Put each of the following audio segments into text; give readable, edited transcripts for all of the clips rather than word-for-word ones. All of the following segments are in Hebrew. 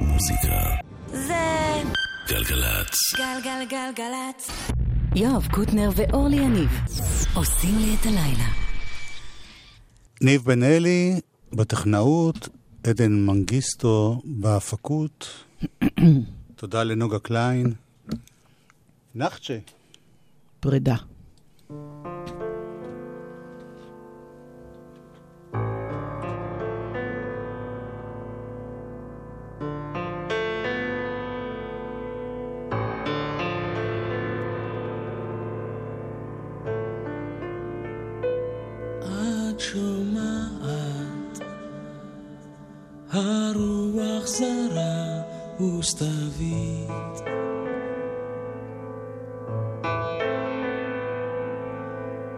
מוזיקה זה גלגלצ גלגלגלגלצ. יואב קוטנר ואורלי יניב עושים לי את הלילה. ניב בן אלי בטכנאות, עדן מנגיסטו בהפקות. תודה לנוגה קליין. נחצ'ה פרידה. שומעת הרוח זרה וסתווית,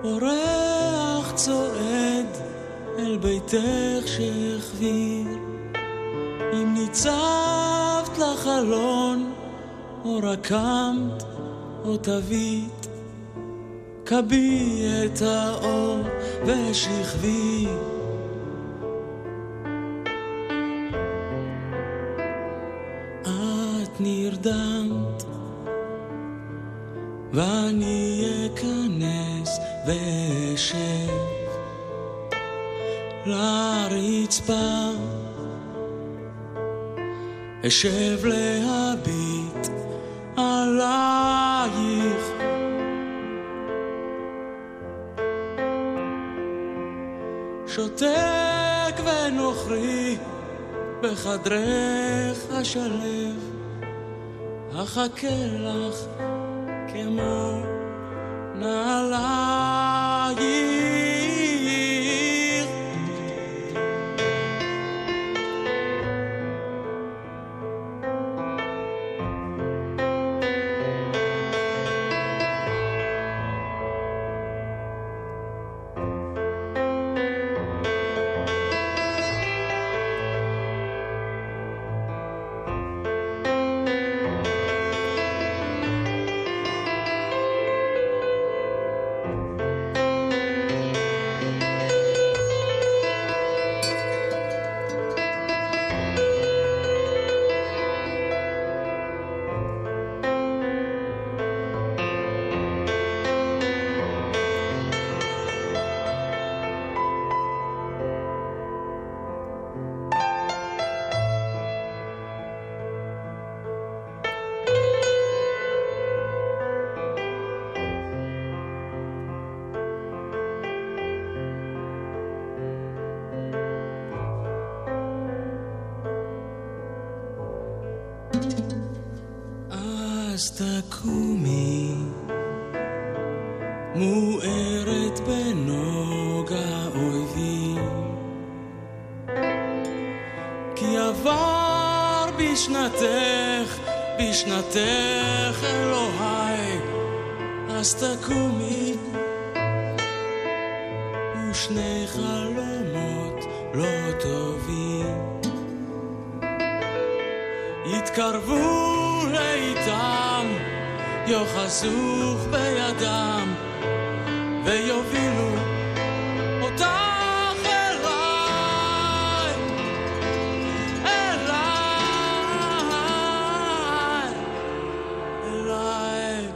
אורח צועד אל ביתך שחביר, אם ניצבת לחלון או רקמת או תווית, קבי את האור ושכבי. את נרדמת ואני אכנס ואשב לרצפה, אשב להביט עלייך, שותק ונוכרי בחדרך השלב, החכה לך כמו נעלייך. אז תקומי מוארת בנוגה אויבי, כי עבר בשנתך, בשנתך אלוהי. אז תקומי ושני חלומות לא טובים יתקרבו לאיתם, יוחזוך בידם ויובילו אותך אליי, אליי, אליי.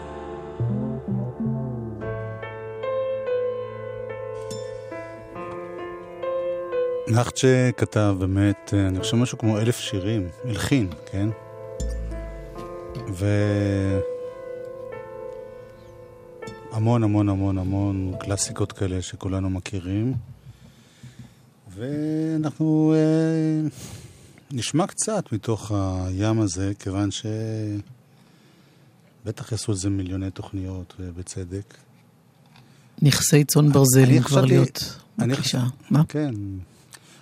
נחצ'ה כתב באמת, אני חושב משהו כמו 1000 שירים, הלחין, כן? והמון המון המון המון קלאסיקות כאלה שכולנו מכירים, ואנחנו נשמע קצת מתוך הים הזה, כיוון שבטח יעשו את זה מיליוני תוכניות, ובצדק. נכסי צאן ברזלים כבר להיות בקרישה. כן.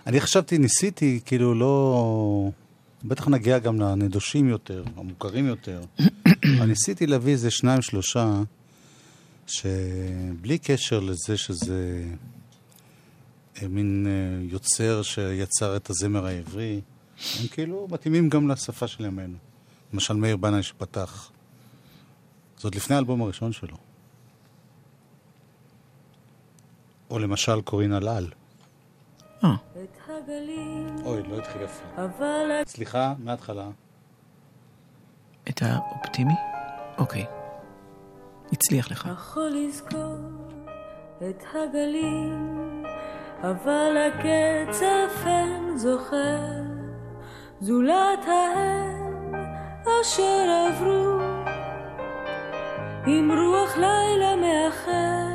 אני חשבתי, ניסיתי, כאילו לא... בטח נגיע גם לנדושים יותר, המוכרים יותר. אני ניסיתי להביא איזה 2-3, שבלי קשר לזה שזה מין יוצר שיצר את הזמר העברי, הם כאילו מתאימים גם לשפה של ימינו. למשל מאיר בנה שפתח. זאת לפני האלבום הראשון שלו. או למשל קורינה לל. הגלים. אוי, לא התחיל יפה. אבל... סליחה, מההתחלה. אתה אופטימי? אוקיי. הצליח לך. יכול לזכור את הגלים, אבל הקצף אין זוכר, זולת ההם אשר עברו, עם רוח לילה מאחר,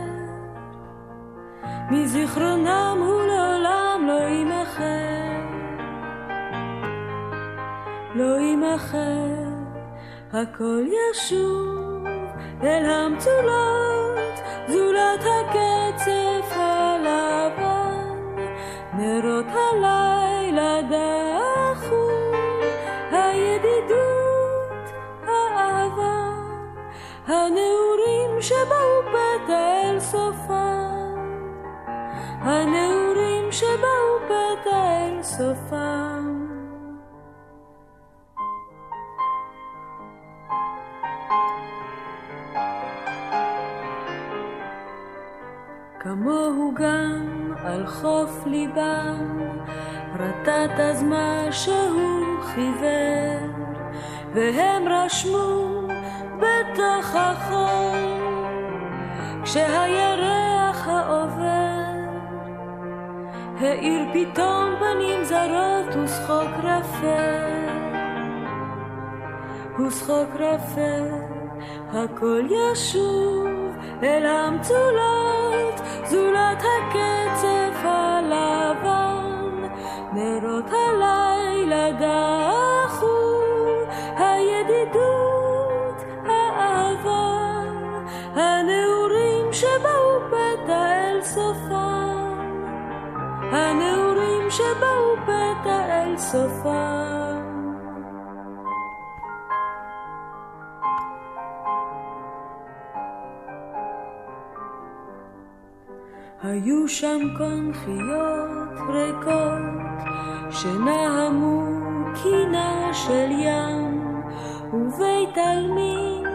מזיכרונם הוא לעולם לא יימחר, לא יימחר, הכל ישוב אל המצולות, זולת הקצף הלבן, נרות הלילה דחו, הידידות, האהבה, הנעורים שבאו פתע אל סופם, הנעורים שבאו פתע אל סופם. כמוהו גם על חוף ליבם, רטט אז משהו חיוור, והם רשמו בתוך החול, כשהירח העובר, העיר פתאום פנים זרות ושחוק רפה, ושחוק רפה, הכל ישוב אל המצולות, זולת הקצף הלבן, נרות הלילה דחו, הידידות, האהבה, הנעורים שבאו פתע אל סופם, הנעורים שבאו פתע אל סופם. היו שם קונפיות ריקות שנהמו קינה של ים ובית עלמין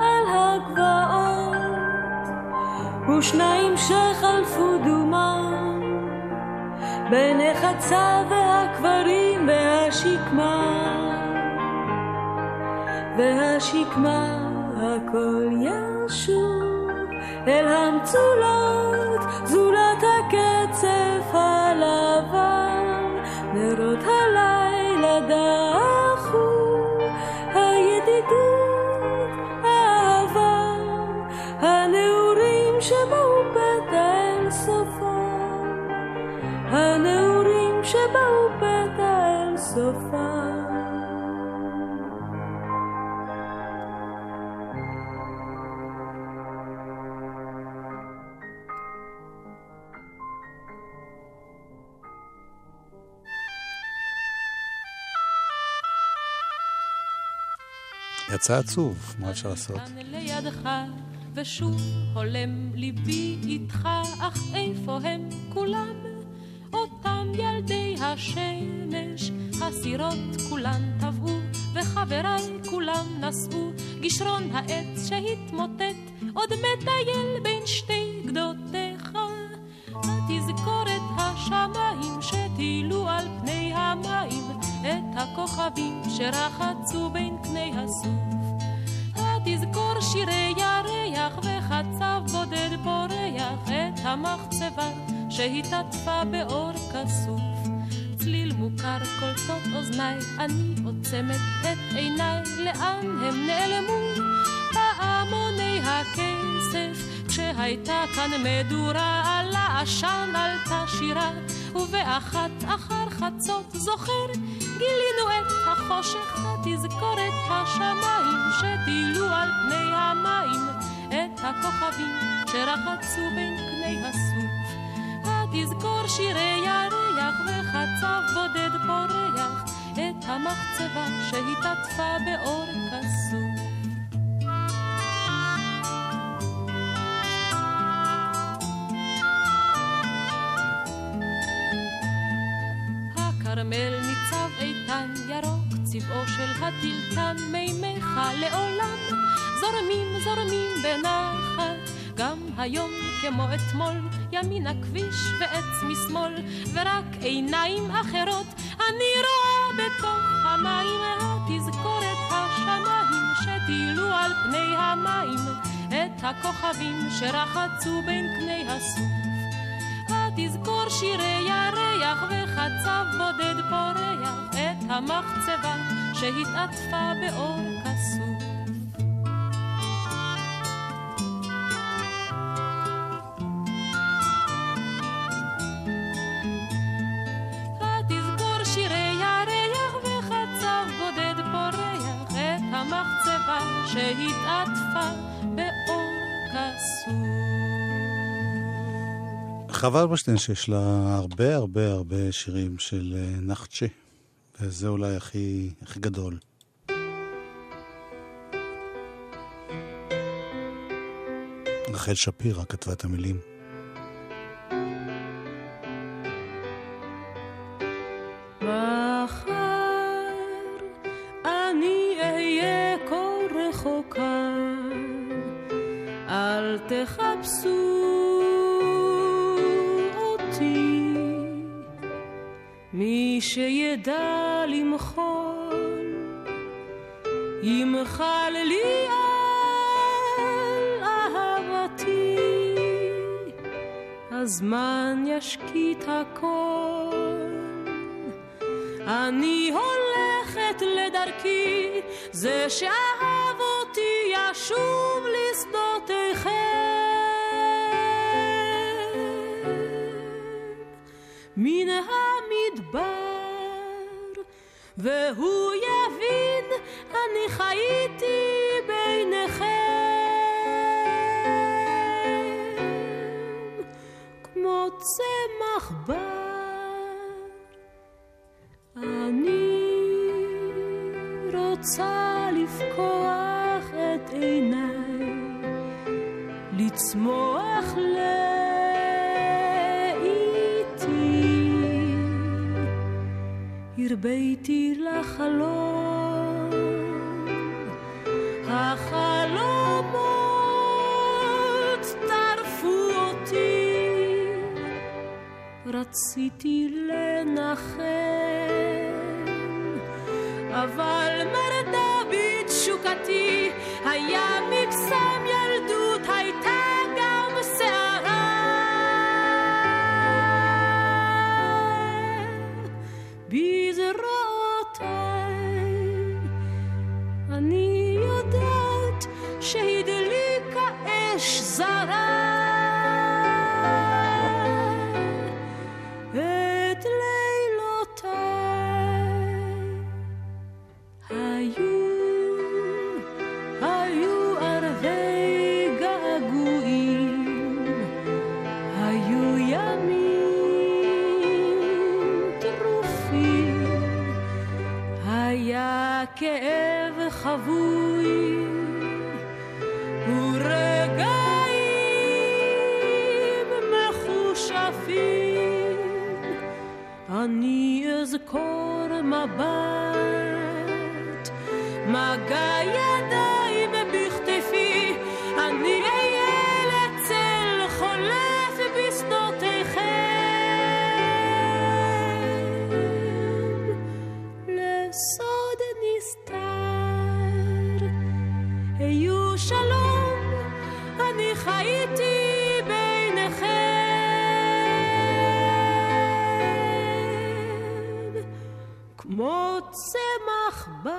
על הגבעות ושניים שחלפו דומם בין החצה והקברים והשקמה והשקמה הכל ישוב אל המצולות זולת הקצף הלבן נרות הלילה דחו הידידות האהבה הנעורים שבאו פתע אל סופם הנעורים שבאו פתע אל סופם יצא עצוב, מה אפשר לעשות? לידך, ושוב הולם ליבי איתך, אך איפה הם כולם? אותם ילדי השמש, הסירות כולם טבעו, וחבריי כולם נסעו, גשרון העץ שהתמוטט, עוד מטייל בין שתי גדותיך. תזכור את השמיים שטילו על פני המים, את הכוכבים שרחצו בין קני הסוף. תזכור שירי ירח וחצב בודד פורח, את המחצבה שהתעטפה באור כסוף. צליל מוכר קולטות אוזניי, אני עוצמת את עיניי, לאן הם נעלמו? פעמוני הכסף, כשהייתה כאן מדורה, על העשן עלתה שירה, ובאחת אחר חצות זוכר, גילינו את החושך, תזכור את השמיים שטילו על פני המים, את הכוכבים שרחצו בין קני הסוף. תזכור שירי ירח וחצב בודד פורח, את המחצבה שהתעטפה באור כסוף. כרמל ניצב איתן, ירוק צבעו של הטלטן, מימיך לעולם זורמים זורמים בנחת, גם היום כמו אתמול, ימין הכביש ועץ משמאל, ורק עיניים אחרות אני רואה בתוך המים. התזכורת השמיים שטילו על פני המים, את הכוכבים שרחצו בין קני הסוף. תזכור שירי ירח וחצב בודד פורח, את המחצבה שהתעטפה באור כסוף. תזכור שירי ירח וחצב בודד פורח, את המחצבה שהתעטפה באור כסוף. חבל בשטיין שיש לה הרבה הרבה הרבה שירים של נחצ'ה, וזה אולי הכי גדול. רחל שפירה כתבה את המילים. מחר אני אהיה כל רחוקה, אל תחפשו מי שידע למחול, ימחל לי על אהבתי. הזמן ישקיט הכל, אני הולכת לדרכי, זה שאהב אותי ישוב לשדותיכם. מן המדבר והוא יבין, אני חייתי ביניכם כמו צמח בר. אני רוצה לפקוח את עיניי, לצמוח לב ביתי לחלום, החלומות טרפו אותי, רציתי לנחם אבל מרדה בתשוקתי, היה מקסם ילדות, הייתה גם שערה. אני יודעת שהדליקה אש זרה את לילותיי. היו ערבי געגועים, היו ימים טרופים, היה כאב חבוי ורגעים מחושפים. אני אזכור מבט, מגע ידיים בכתפי, אני אהיה לצל חולף בשדותיכם, לסוד נסתר. היו שלום, אני חייתי ביניכם כמו צמח בר.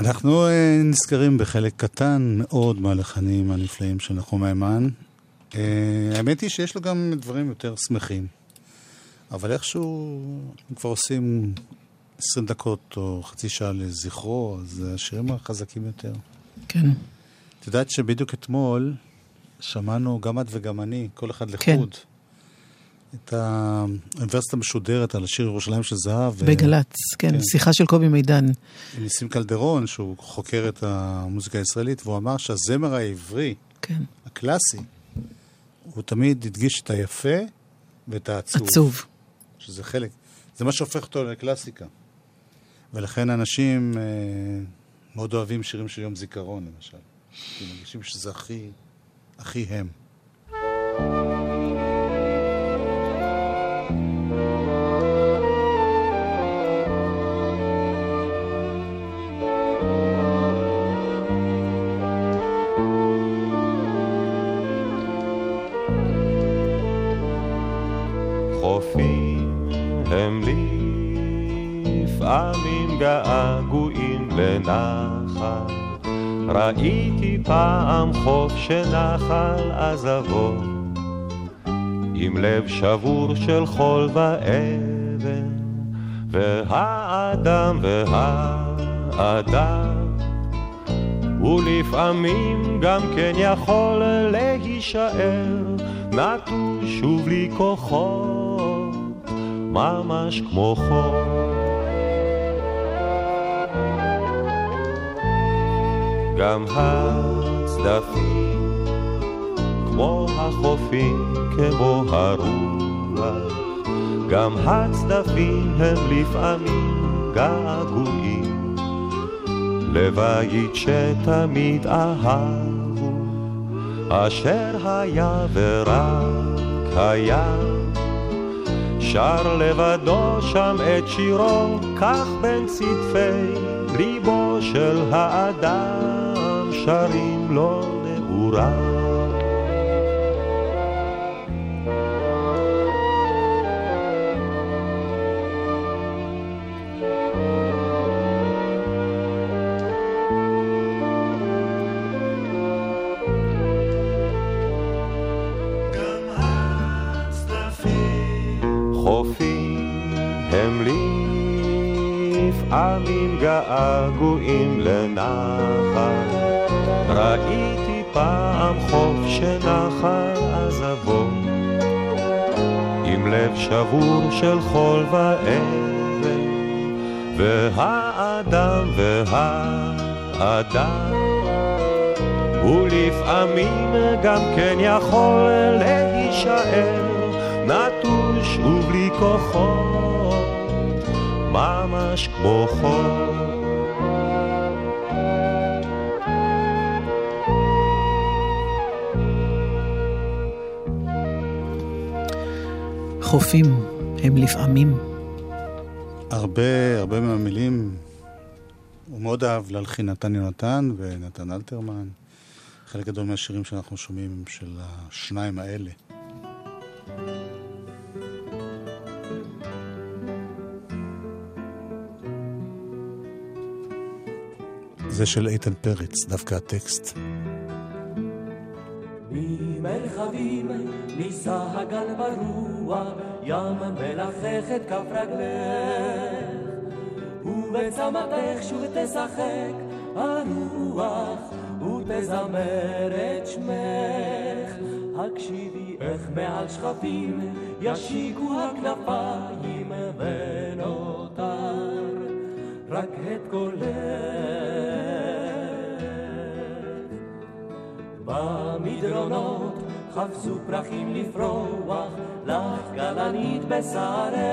אנחנו נזכרים בחלק קטן מאוד מהלחנים הנפלאים של נחום היימן. האמת היא שיש לו גם דברים יותר שמחים, אבל איכשהו כבר עושים 20 דקות או חצי שעה לזכרו, אז השירים החזקים יותר. כן. את יודעת שבדיוק אתמול שמענו גם את וגם אני, כל אחד לחוד, את האוניברסיטה משודרת על השיר ירושלים של זהב. בגלץ, כן. שיחה של קובי מידן. ניסים קלדרון, שהוא חוקר את המוזיקה הישראלית, והוא אמר שהזמר העברי, הקלאסי, הוא תמיד הדגיש את היפה ואת העצוב. עצוב. שזה חלק. זה מה שהופך אותו לקלאסיקה. ולכן אנשים מאוד אוהבים שירים של יום זיכרון, למשל. כי מרגישים שזה הכי הם. חופים הם לי לפעמים געגועים לנחל, ראיתי פעם חוף שנחל עזבו עם לב שבור של חול ואבן, והאדם ולפעמים גם כן יכול להישאר נטו שוב לי כוחות ממש כמו חול. גם הצדפים כמו החופים כמו הרוח, גם הצדפים הם לפעמים געגועים לבית שתמיד אהבו, אשר היה ורק היה, שר לבדו שם את שירו, כך בין צדפי ליבו של האדם שרים לו נעורה. גם הצדפים חופים הם לי לפעמים געגועים לנחל, ראיתי פעם חוף שנחל עזבו עם לב שבור של חול ואבן, והאדם ולפעמים גם כן יכול להישאר נטוש ובלי כוחות ממש כמו חול. חופים הם לפעמים. הרבה מהמילים הוא מאוד אהב להלחין נתן יונתן ונתן אלתרמן. חלק גדול מהשירים שאנחנו שומעים של השניים האלה. זה של איתן פרץ, דווקא הטקסט. מרחבים ניסה הגל ברוח, ים מלחכת כף רגלך, ובצמתך שוב תשחק הרוח ותזמר את שמך. הקשיבי איך מעל שכפים ישיקו הכנפיים, ונותר רק את קולך. במדרונות חפשו פרחים לפרוח, לך גלנית בשערך,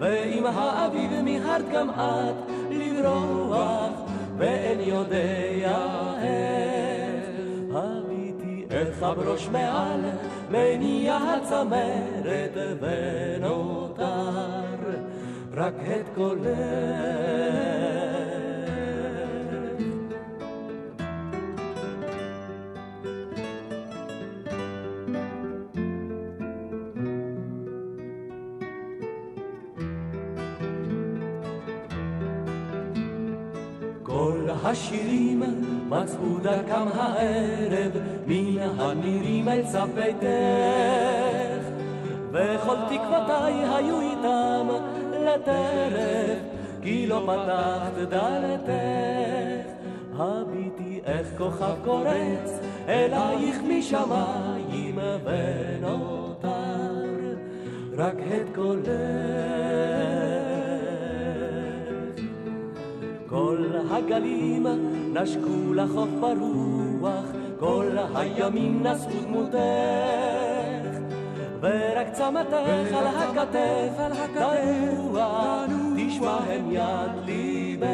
ועם האביב מיהרת גם את לברוח, ואין יודע איך. הביתי איך הברוש מעל מניע הצמרת, ונותר רק את קולך. השירים מצאו דרכם הערב מן הנירים אל סף ביתך, וכל תקוותיי היו איתם לטרף, כי לא פתחת דלתך. הביתי איך כוכב קורץ אלייך משמיים, ונותר רק את קולך. כל הגלים נשקו לחוף ברוח, כל הימים נשאו דמותך, ורק צמתך על הכתף, תנוע, תשמע הם יד ליבך.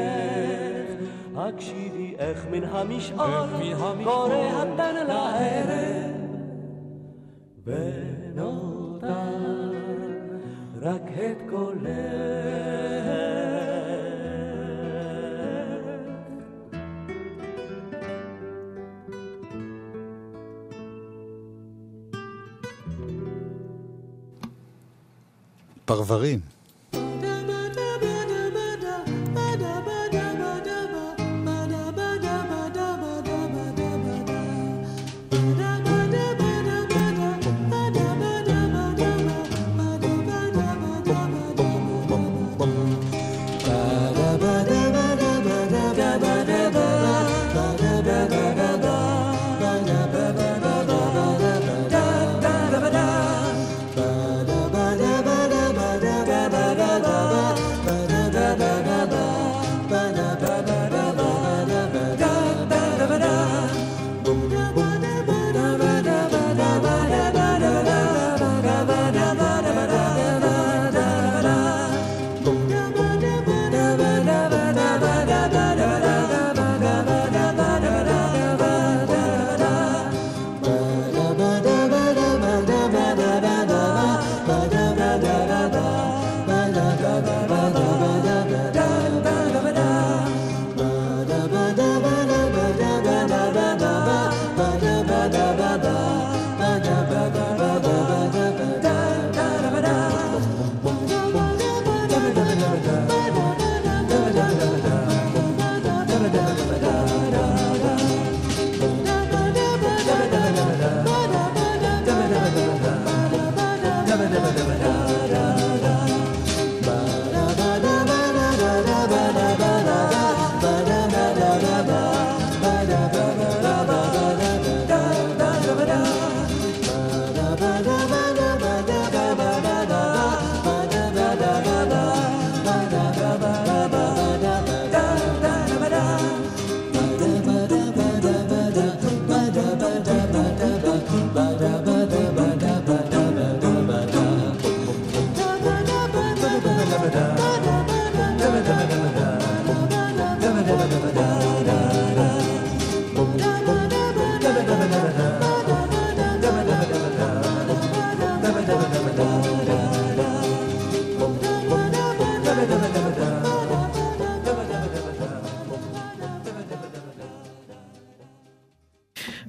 הקשיבי איך מן המשעול, קורא התן לערב, ונותר רק את קולך. פרברים.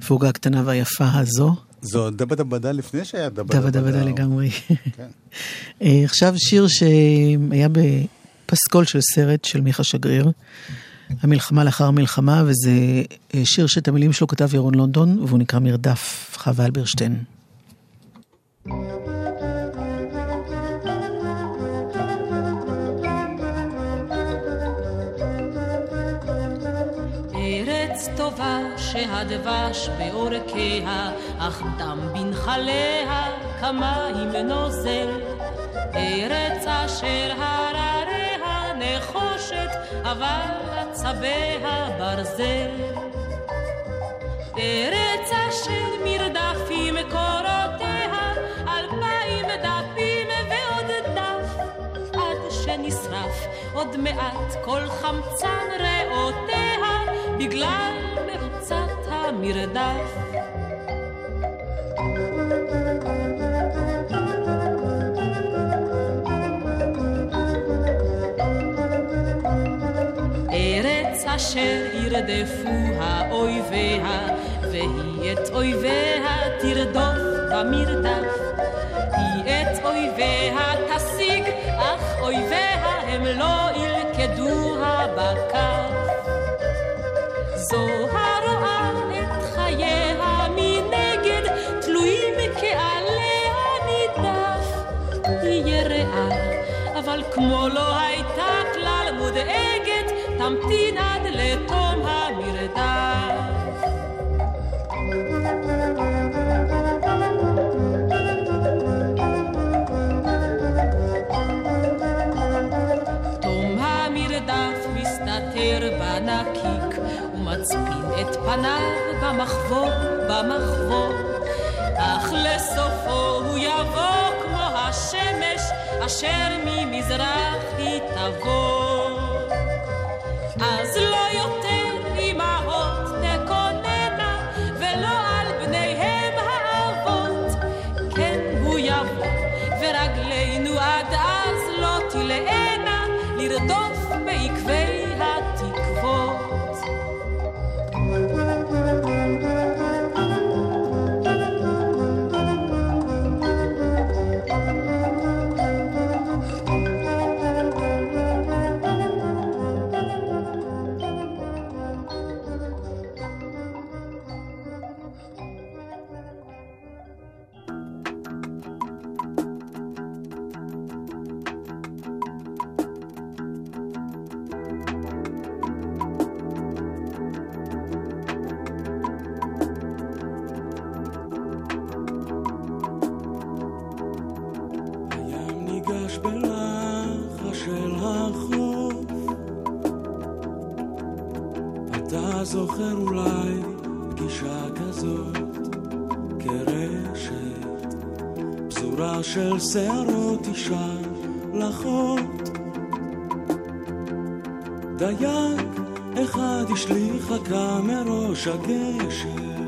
פוגה קטנה ויפה הזו. זו דבדבדה לפני שהיה דבדבדה. דבדבדה לגמרי. עכשיו שיר שהיה בפסקול של סרט של מיכה שגריר, המלחמה לאחר מלחמה, וזה שיר שאת המילים שלו כתב ירון לונדון, והוא נקרא מרדף, חווה אלברשטיין. שהדבש באורקיה, אך דם בנחליה כמים נוזל. ארץ אשר הרריה נחושת, אבל עצביה ברזל. ארץ אשר מרדפים קורותיה, 2,000 דפים ועוד דף, עד שנשרף עוד מעט כל חמצן ריאותיה, בגלל מבצעת המרדף. ארץ אשר ירדפוה אויביה, והיא את אויביה תרדוף במרדף. היא את אויביה תשיג, אך אויביה הם לא ילכדוה בקר. זו הרואה את חייה מנגד, תלויים כעליה מדף. היא יראה, אבל כמו לא הייתה כלל מודאגת, תמתין עד לתום המרדף. תום המרדף מסתתר בנקיק, מצפין את פניו במחבור, במחבור. אך אך לסופו הוא יבוא כמו השמש אשר ממזרח היא תבוא. אז לא יותר אמהות תקוננה ולא על בניהם האבות, כן הוא יבוא ורגלינו עד אז לא תלענה לרדוף בעקבי התקוות. של שערות אישה לחות דייג אחד השליך כמראש הגשר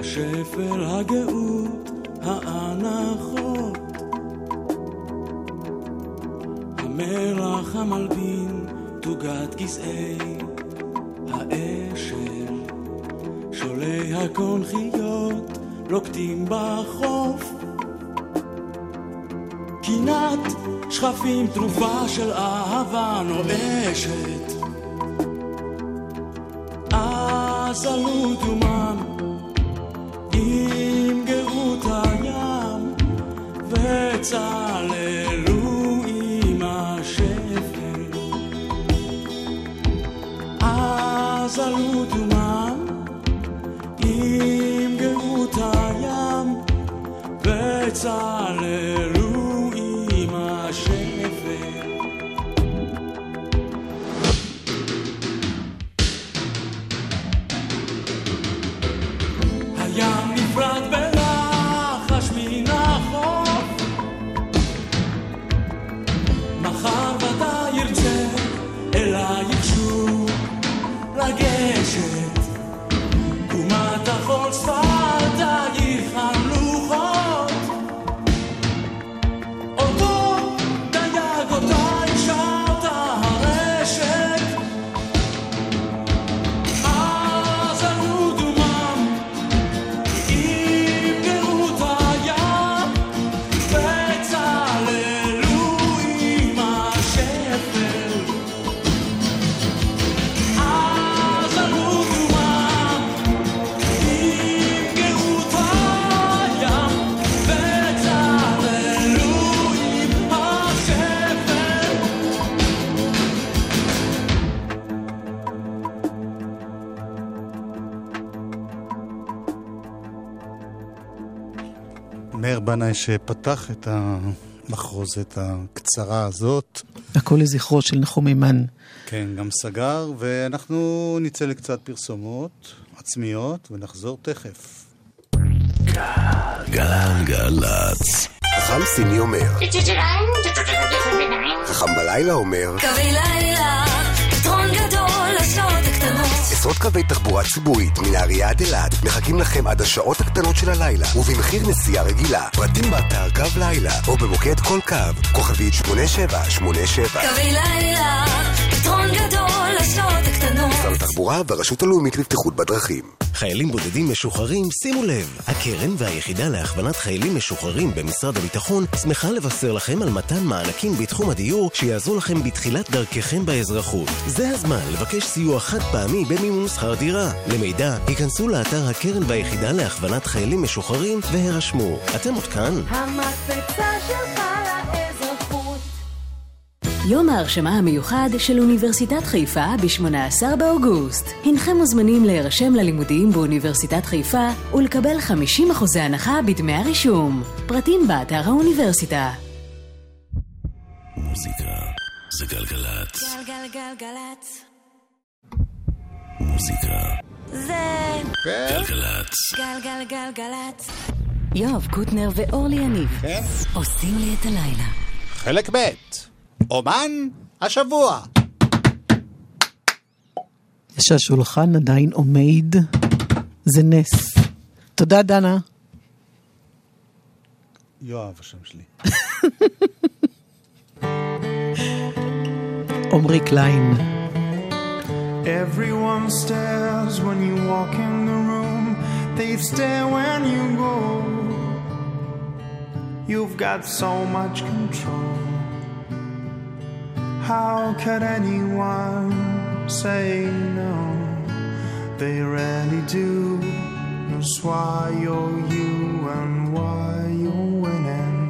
השפל הגאות האנחות המלח המלבין תוגת גזעי האשר שולי הקונכיות לוקטים בחוף קינת שכפים תרופה של אהבה נואשת אז עלו דומם עם גאות הים וצללו עם השפל אז עלו דומם עם גאות הים וצללו עם השפל הים נפרד בלחש מן החוף מחר ואתה ירצה אלייך שוב לגשת כל שפת היחם לוחות אותו דייג אותה אישה אותה הרשת אז עלו דומם עם גאות הים וצללו עם השפל אז עלו מאיר בנה שפתח את המחרוזת הקצרה הזאת. הכל לזכרו של נחום היימן. כן, גם סגר, ואנחנו נצא לקצת פרסומות עצמיות ונחזור תכף. גלגלצ. חכם סיני אומר. חכם בלילה אומר. קווי לילה, פתרון גדול לשעות הקטנות. עשרות קווי תחבורה ציבורית מנהריה עד אילת מחכים לכם עד השעות הקטנות של הלילה ובמחיר נסיעה רגילה. פרטים באתר קו לילה או במוקד כל קו כוכבית 8787. קווי לילה, פתרון גדול לשעות הקטנות. משרד התחבורה והרשות הלאומית לבטיחות בדרכים. חיילים בודדים משוחררים, שימו לב, הקרן והיחידה להכוונת חיילים משוחררים במשרד הביטחון שמחה לבשר לכם על מתן מענקים בתחום הדיור שיעזרו לכם בתחילת דרככם באזרחות. זה הזמן לבקש סיוע חד פעמי במימון שכר דירה. למידע, היכנסו לאתר הקרן והיחידה להכוונת חיילים משוחררים והרשמו. אתם עוד כאן? המקפצה שלך לאזרחות. יום ההרשמה המיוחד של אוניברסיטת חיפה ב-18 באוגוסט. הנכם מוזמנים להירשם ללימודים באוניברסיטת חיפה ולקבל 50% הנחה בדמי הרישום. פרטים באתר האוניברסיטה. מוזיקה זה גלגלצ. גלגלגלגלצ. מוזיקה זה... גלגלת. גלגלגלגלת. יואב קוטנר ואורלי יניב עושים לי את הלילה. חלק ב' אומן השבוע. שהשולחן עדיין עומד זה נס. תודה דנה. יואב השם שלי. אומרי קליין. Everyone stares when you walk in the room. They stare when you go. You've got so much control. How could anyone say no? They really do. That's why you're you and why you're winning.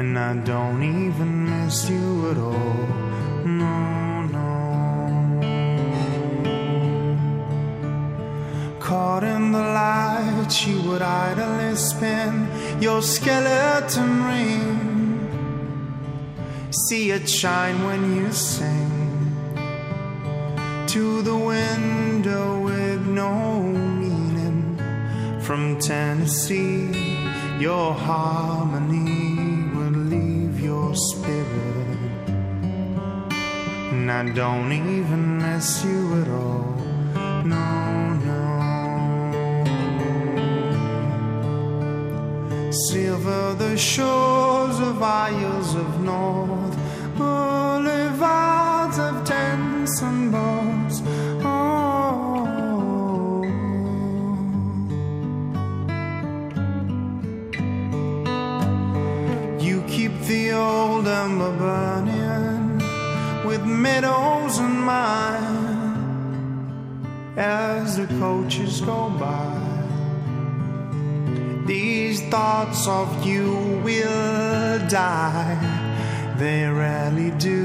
And I don't even miss you at all. No, no. Caught in the light, she would idly spin your skeleton ring. See it shine when you sing. To the window with no meaning. From Tennessee, your harmony would leave your spirit. And I don't even miss you at all. No, no. Silver the shores of isles of north, boulevards of tents and boats. Oh, you keep the old ember burning with meadows and mine as the coaches go by. These thoughts of you will die. They rarely do.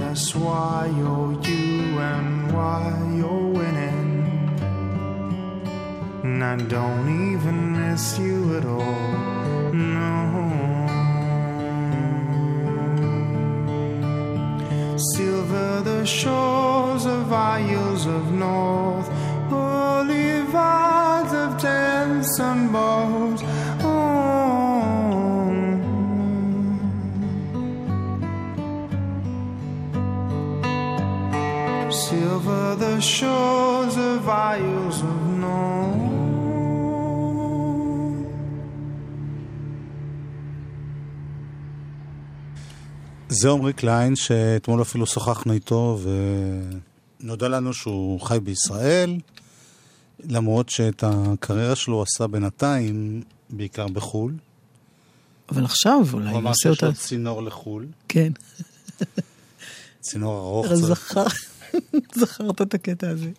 That's why you're you and why you're winning. And I don't even miss you at all. No. Silver the shores of isles of north, boulevards of tents and boats. Oh. Silver the shores of isles of north. זה אומרי קליין שאתמול אפילו שוחחנו איתו ונודע לנו שהוא חי בישראל. למרות שאת הקריירה שלו עשה בינתיים, בעיקר בחול. אבל עכשיו אולי הוא עושה אותה... הוא אמר שיש לו צינור לחול. כן. צינור ארוך. זכרת את הקטע הזה.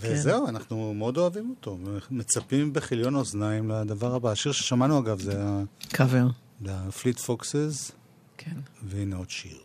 וזהו, כן. אנחנו מאוד אוהבים אותו. מצפים בחיליון אוזניים לדבר הבא. השיר ששמענו אגב זה... קאבר. ל-Fleet Foxes. כן. והנה עוד שיר.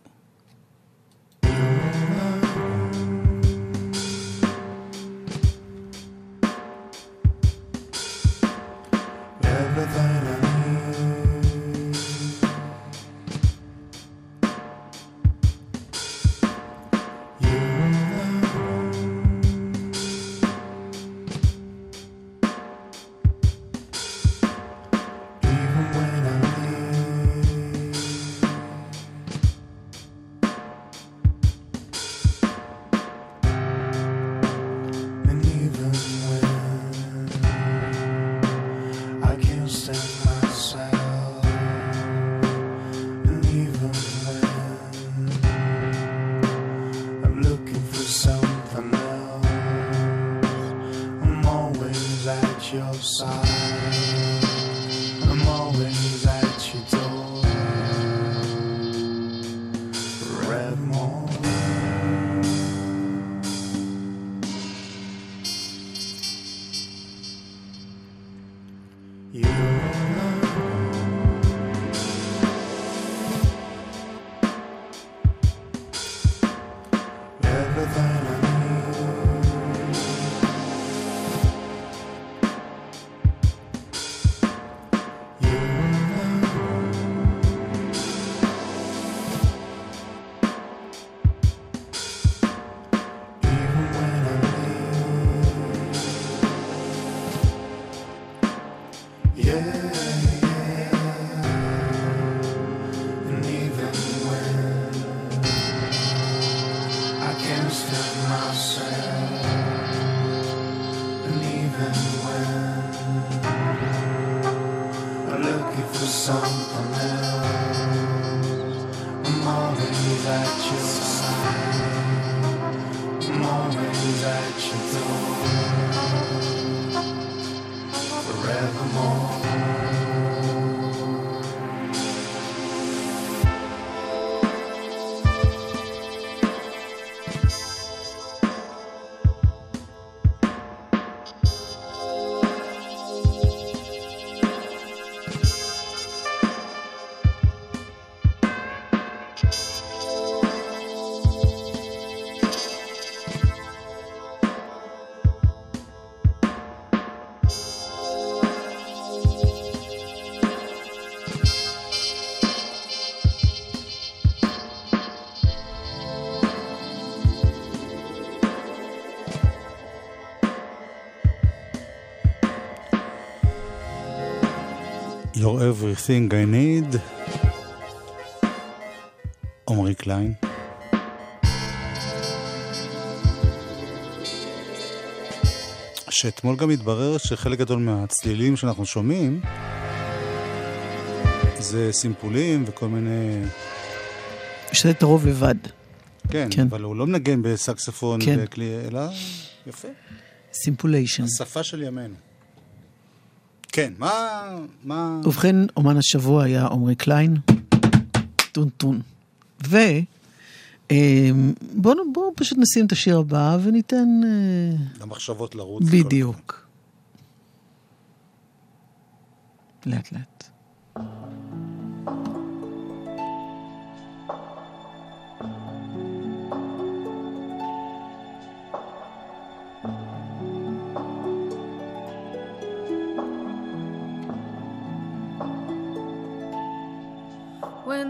Even when for something else. I'm already at your side, I'm already at your door, forevermore. You're everything I need. אומרי קליין. שאתמול גם התברר שחלק גדול מהצלילים שאנחנו שומעים זה סימפולים וכל מיני... שזה תרוב לבד. כן, כן. אבל הוא לא מנגן בסקספון, כן. וכלי, אלא יפה. סימפוליישן. השפה של ימינו. כן, מה... ובכן, אומן השבוע היה אומרי קליין, טונטון. בואו פשוט נשים את השיר הבא וניתן... למחשבות לרוץ. בדיוק. לאט לאט. When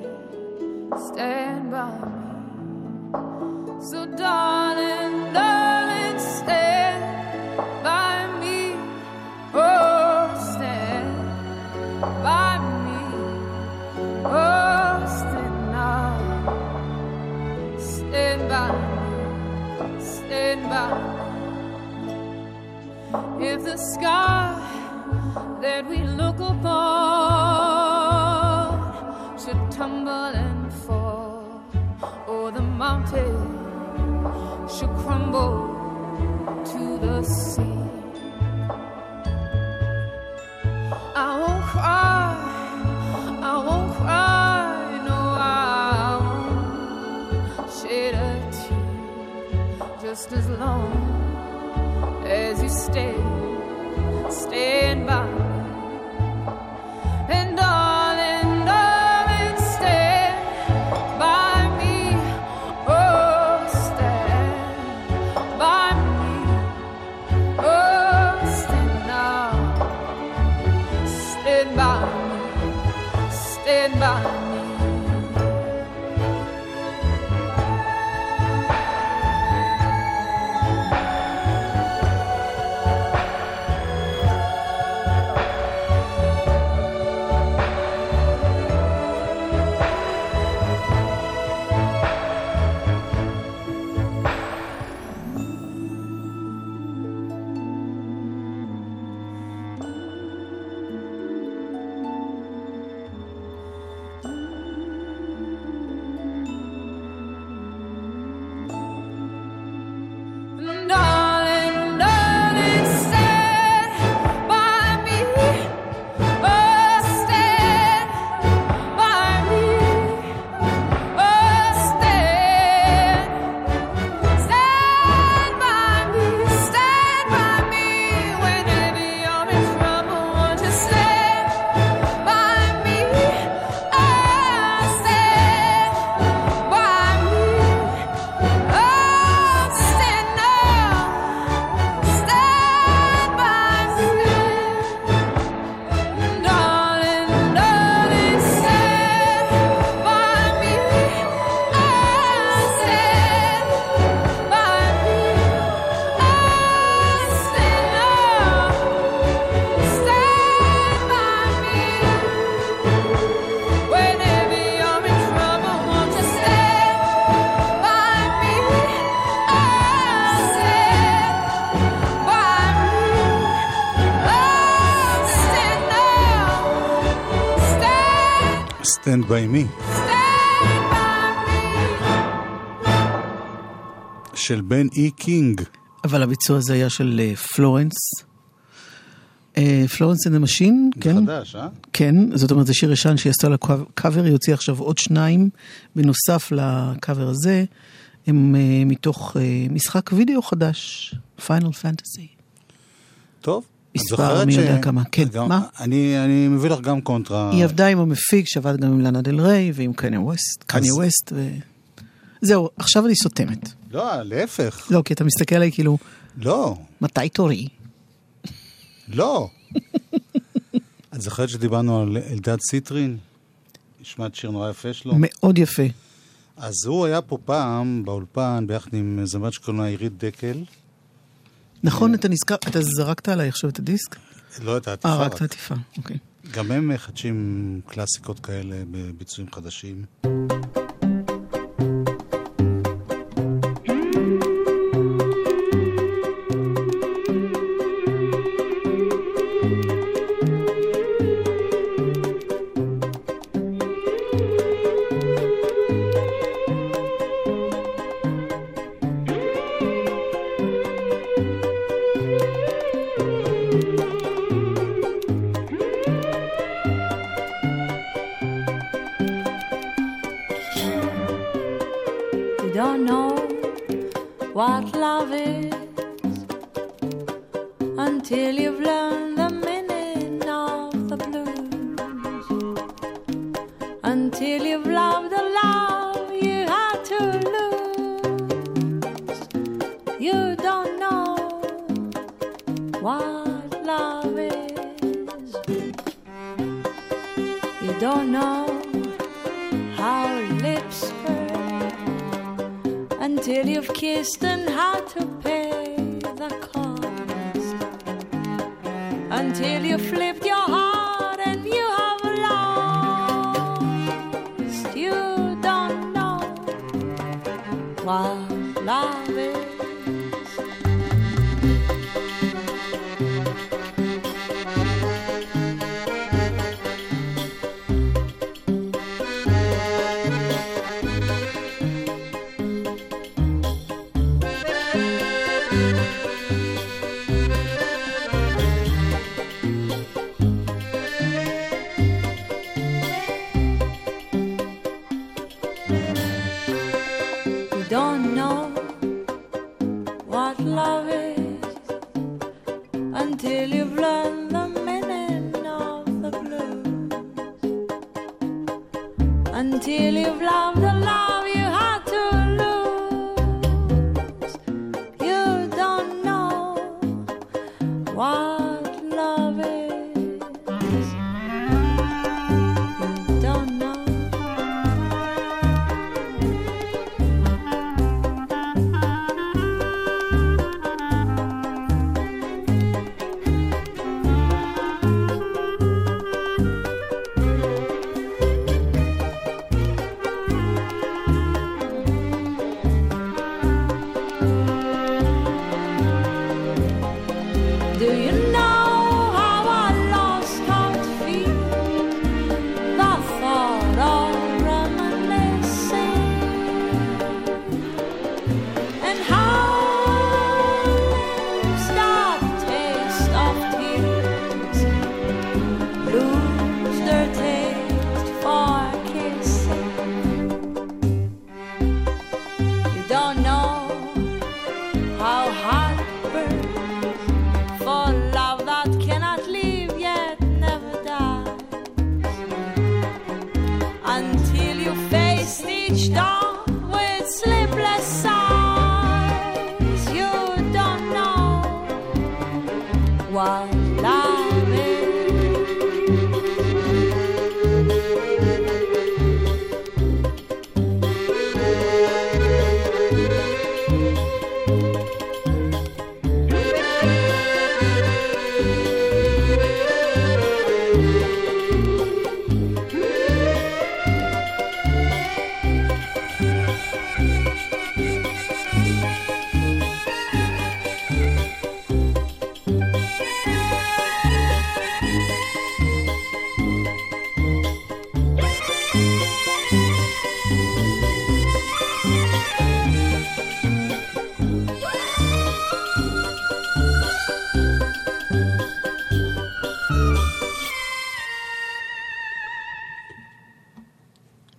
Stand by me. So darling, darling, stand by me. Oh, stand by me. Oh, stand now. Stand by me. Stand by me. If the sky that we look upon should tumble and mountain should crumble to the sea. I won't cry, I won't cry, no, I won't shed a tear. Just as long as you stay, stand by me. And darling, darling, stand by. Thank you. Stand by me של בן אי קינג, אבל הביצוע הזה היה של פלורנס. פלורנס זה משין, כן? חדש, אה? כן, זאת אומרת זה שיר ישן שהיא עשתה לקאבר, היא הוציאה עכשיו עוד שניים בנוסף לקאבר הזה, הם מתוך משחק וידאו חדש, פיינל פנטסי. טוב, מספר מי יודע כמה. כן, מה? אני מביא לך גם קונטרה. היא עבדה עם המפיק, שעבד גם עם לנה דל רי ועם קנה וסט ו... זהו, עכשיו אני סותמת. לא, להפך. לא, כי אתה מסתכל עליי כאילו... לא. מתי תורי? לא. את זוכרת שדיברנו על אלדד ציטרין? ישמעת שיר נורא יפה שלו? מאוד יפה. אז הוא היה פה פעם, באולפן, ביחד עם זמרת שקוראים לה עירית דקל. נכון, אתה נזכר, אתה זרקת עליי עכשיו את הדיסק? לא, את העטיפה. רק את העטיפה, אוקיי. גם הם מחדשים קלאסיקות כאלה בביצועים חדשים.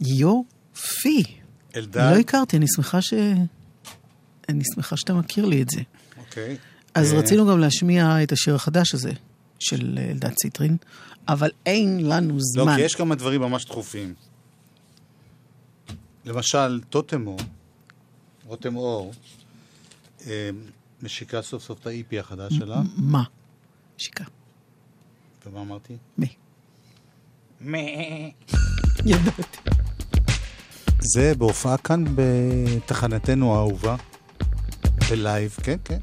יופי. אלדד? לא הכרתי, אני שמחה שאתה מכיר לי את זה. אוקיי. אז רצינו גם להשמיע את השיר החדש הזה, של אלדד ציטרין, אבל אין לנו זמן. לא, כי יש כמה דברים ממש דחופים. למשל, רותם אור, משיקה סוף סוף את ה-EP החדש שלה. מה? שיקה. ומה אמרתי? ידעתי. זה בהופעה כאן בתחנתנו האהובה, בלייב, כן, כן.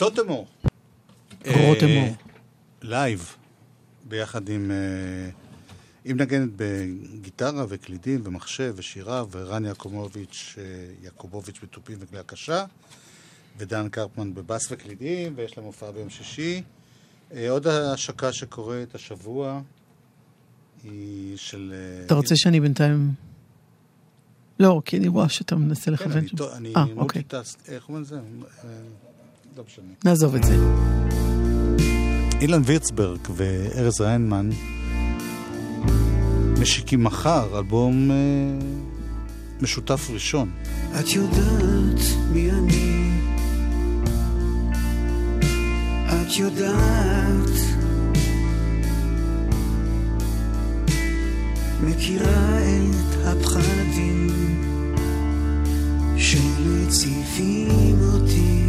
רותם אור. רותם אור. לייב, ביחד עם נגנת בגיטרה וקלידים ומחשב ושירה, ורן יעקובוביץ' בטופים וכלי הקשה, ודן קרפמן בבס וקלידים, ויש להם הופעה ביום שישי. עוד השקה שקורית השבוע היא של... אתה רוצה שאני בינתיים... לא, כי אני רואה שאתה מנסה לכוון. אני מולטיטאסק. איך אומן זה? נעזוב את זה. אילן וירצברג וארז איינמן משיקים מחר אלבום משותף ראשון. את יודעת מי אני, את יודעת מכירה את הפחדים שמציפים אותי,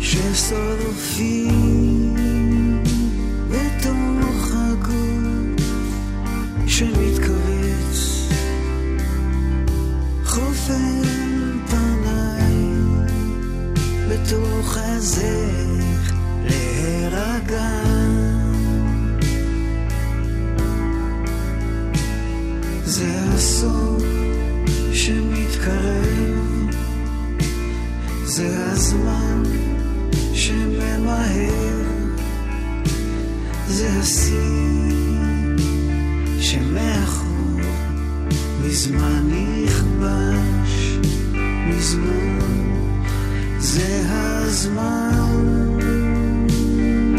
ששורפים בתוך הגוף, שמתכווץ חופן פניי בתוך הזך להירגע. זה הסוף שמתקרב, זה הזמן שממהר, זה הסין שמאחור מזמן נכבש מזמן, זה הזמן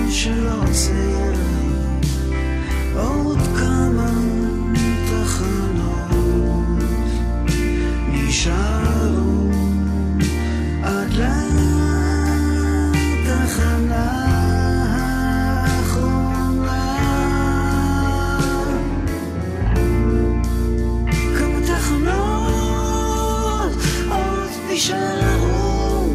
שלא עושה עוד כמה תחנות נשארו עד לתחנה האחרונה. כמה תחנות עוד נשארו,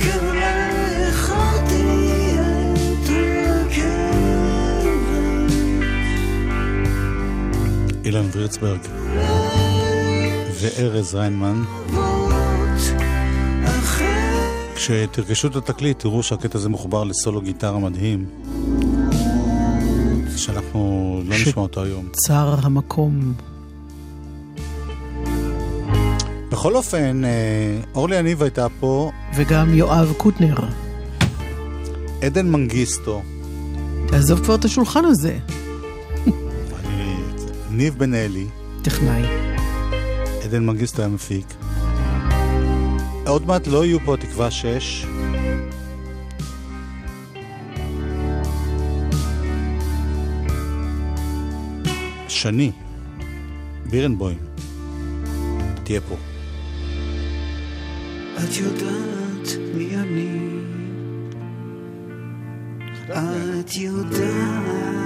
כן אולי יכולתי אילן וירצברג וארז ריינמן. כשתרגשו את התקליט תראו שהקטע הזה מחובר לסולו גיטרה מדהים שאנחנו לא נשמע אותו היום, צר המקום. בכל אופן, אורלי יניב הייתה פה, וגם יואב קוטנר, עדן מנגיסטו, תעזוב כבר את השולחן הזה, ניב בן אלי טכנאי, עדן מנגיסטו המפיק. עוד מעט לא יהיו פה תקווה 6, שני בירנבוים תהיה פה. את יודעת מי אני, את יודעת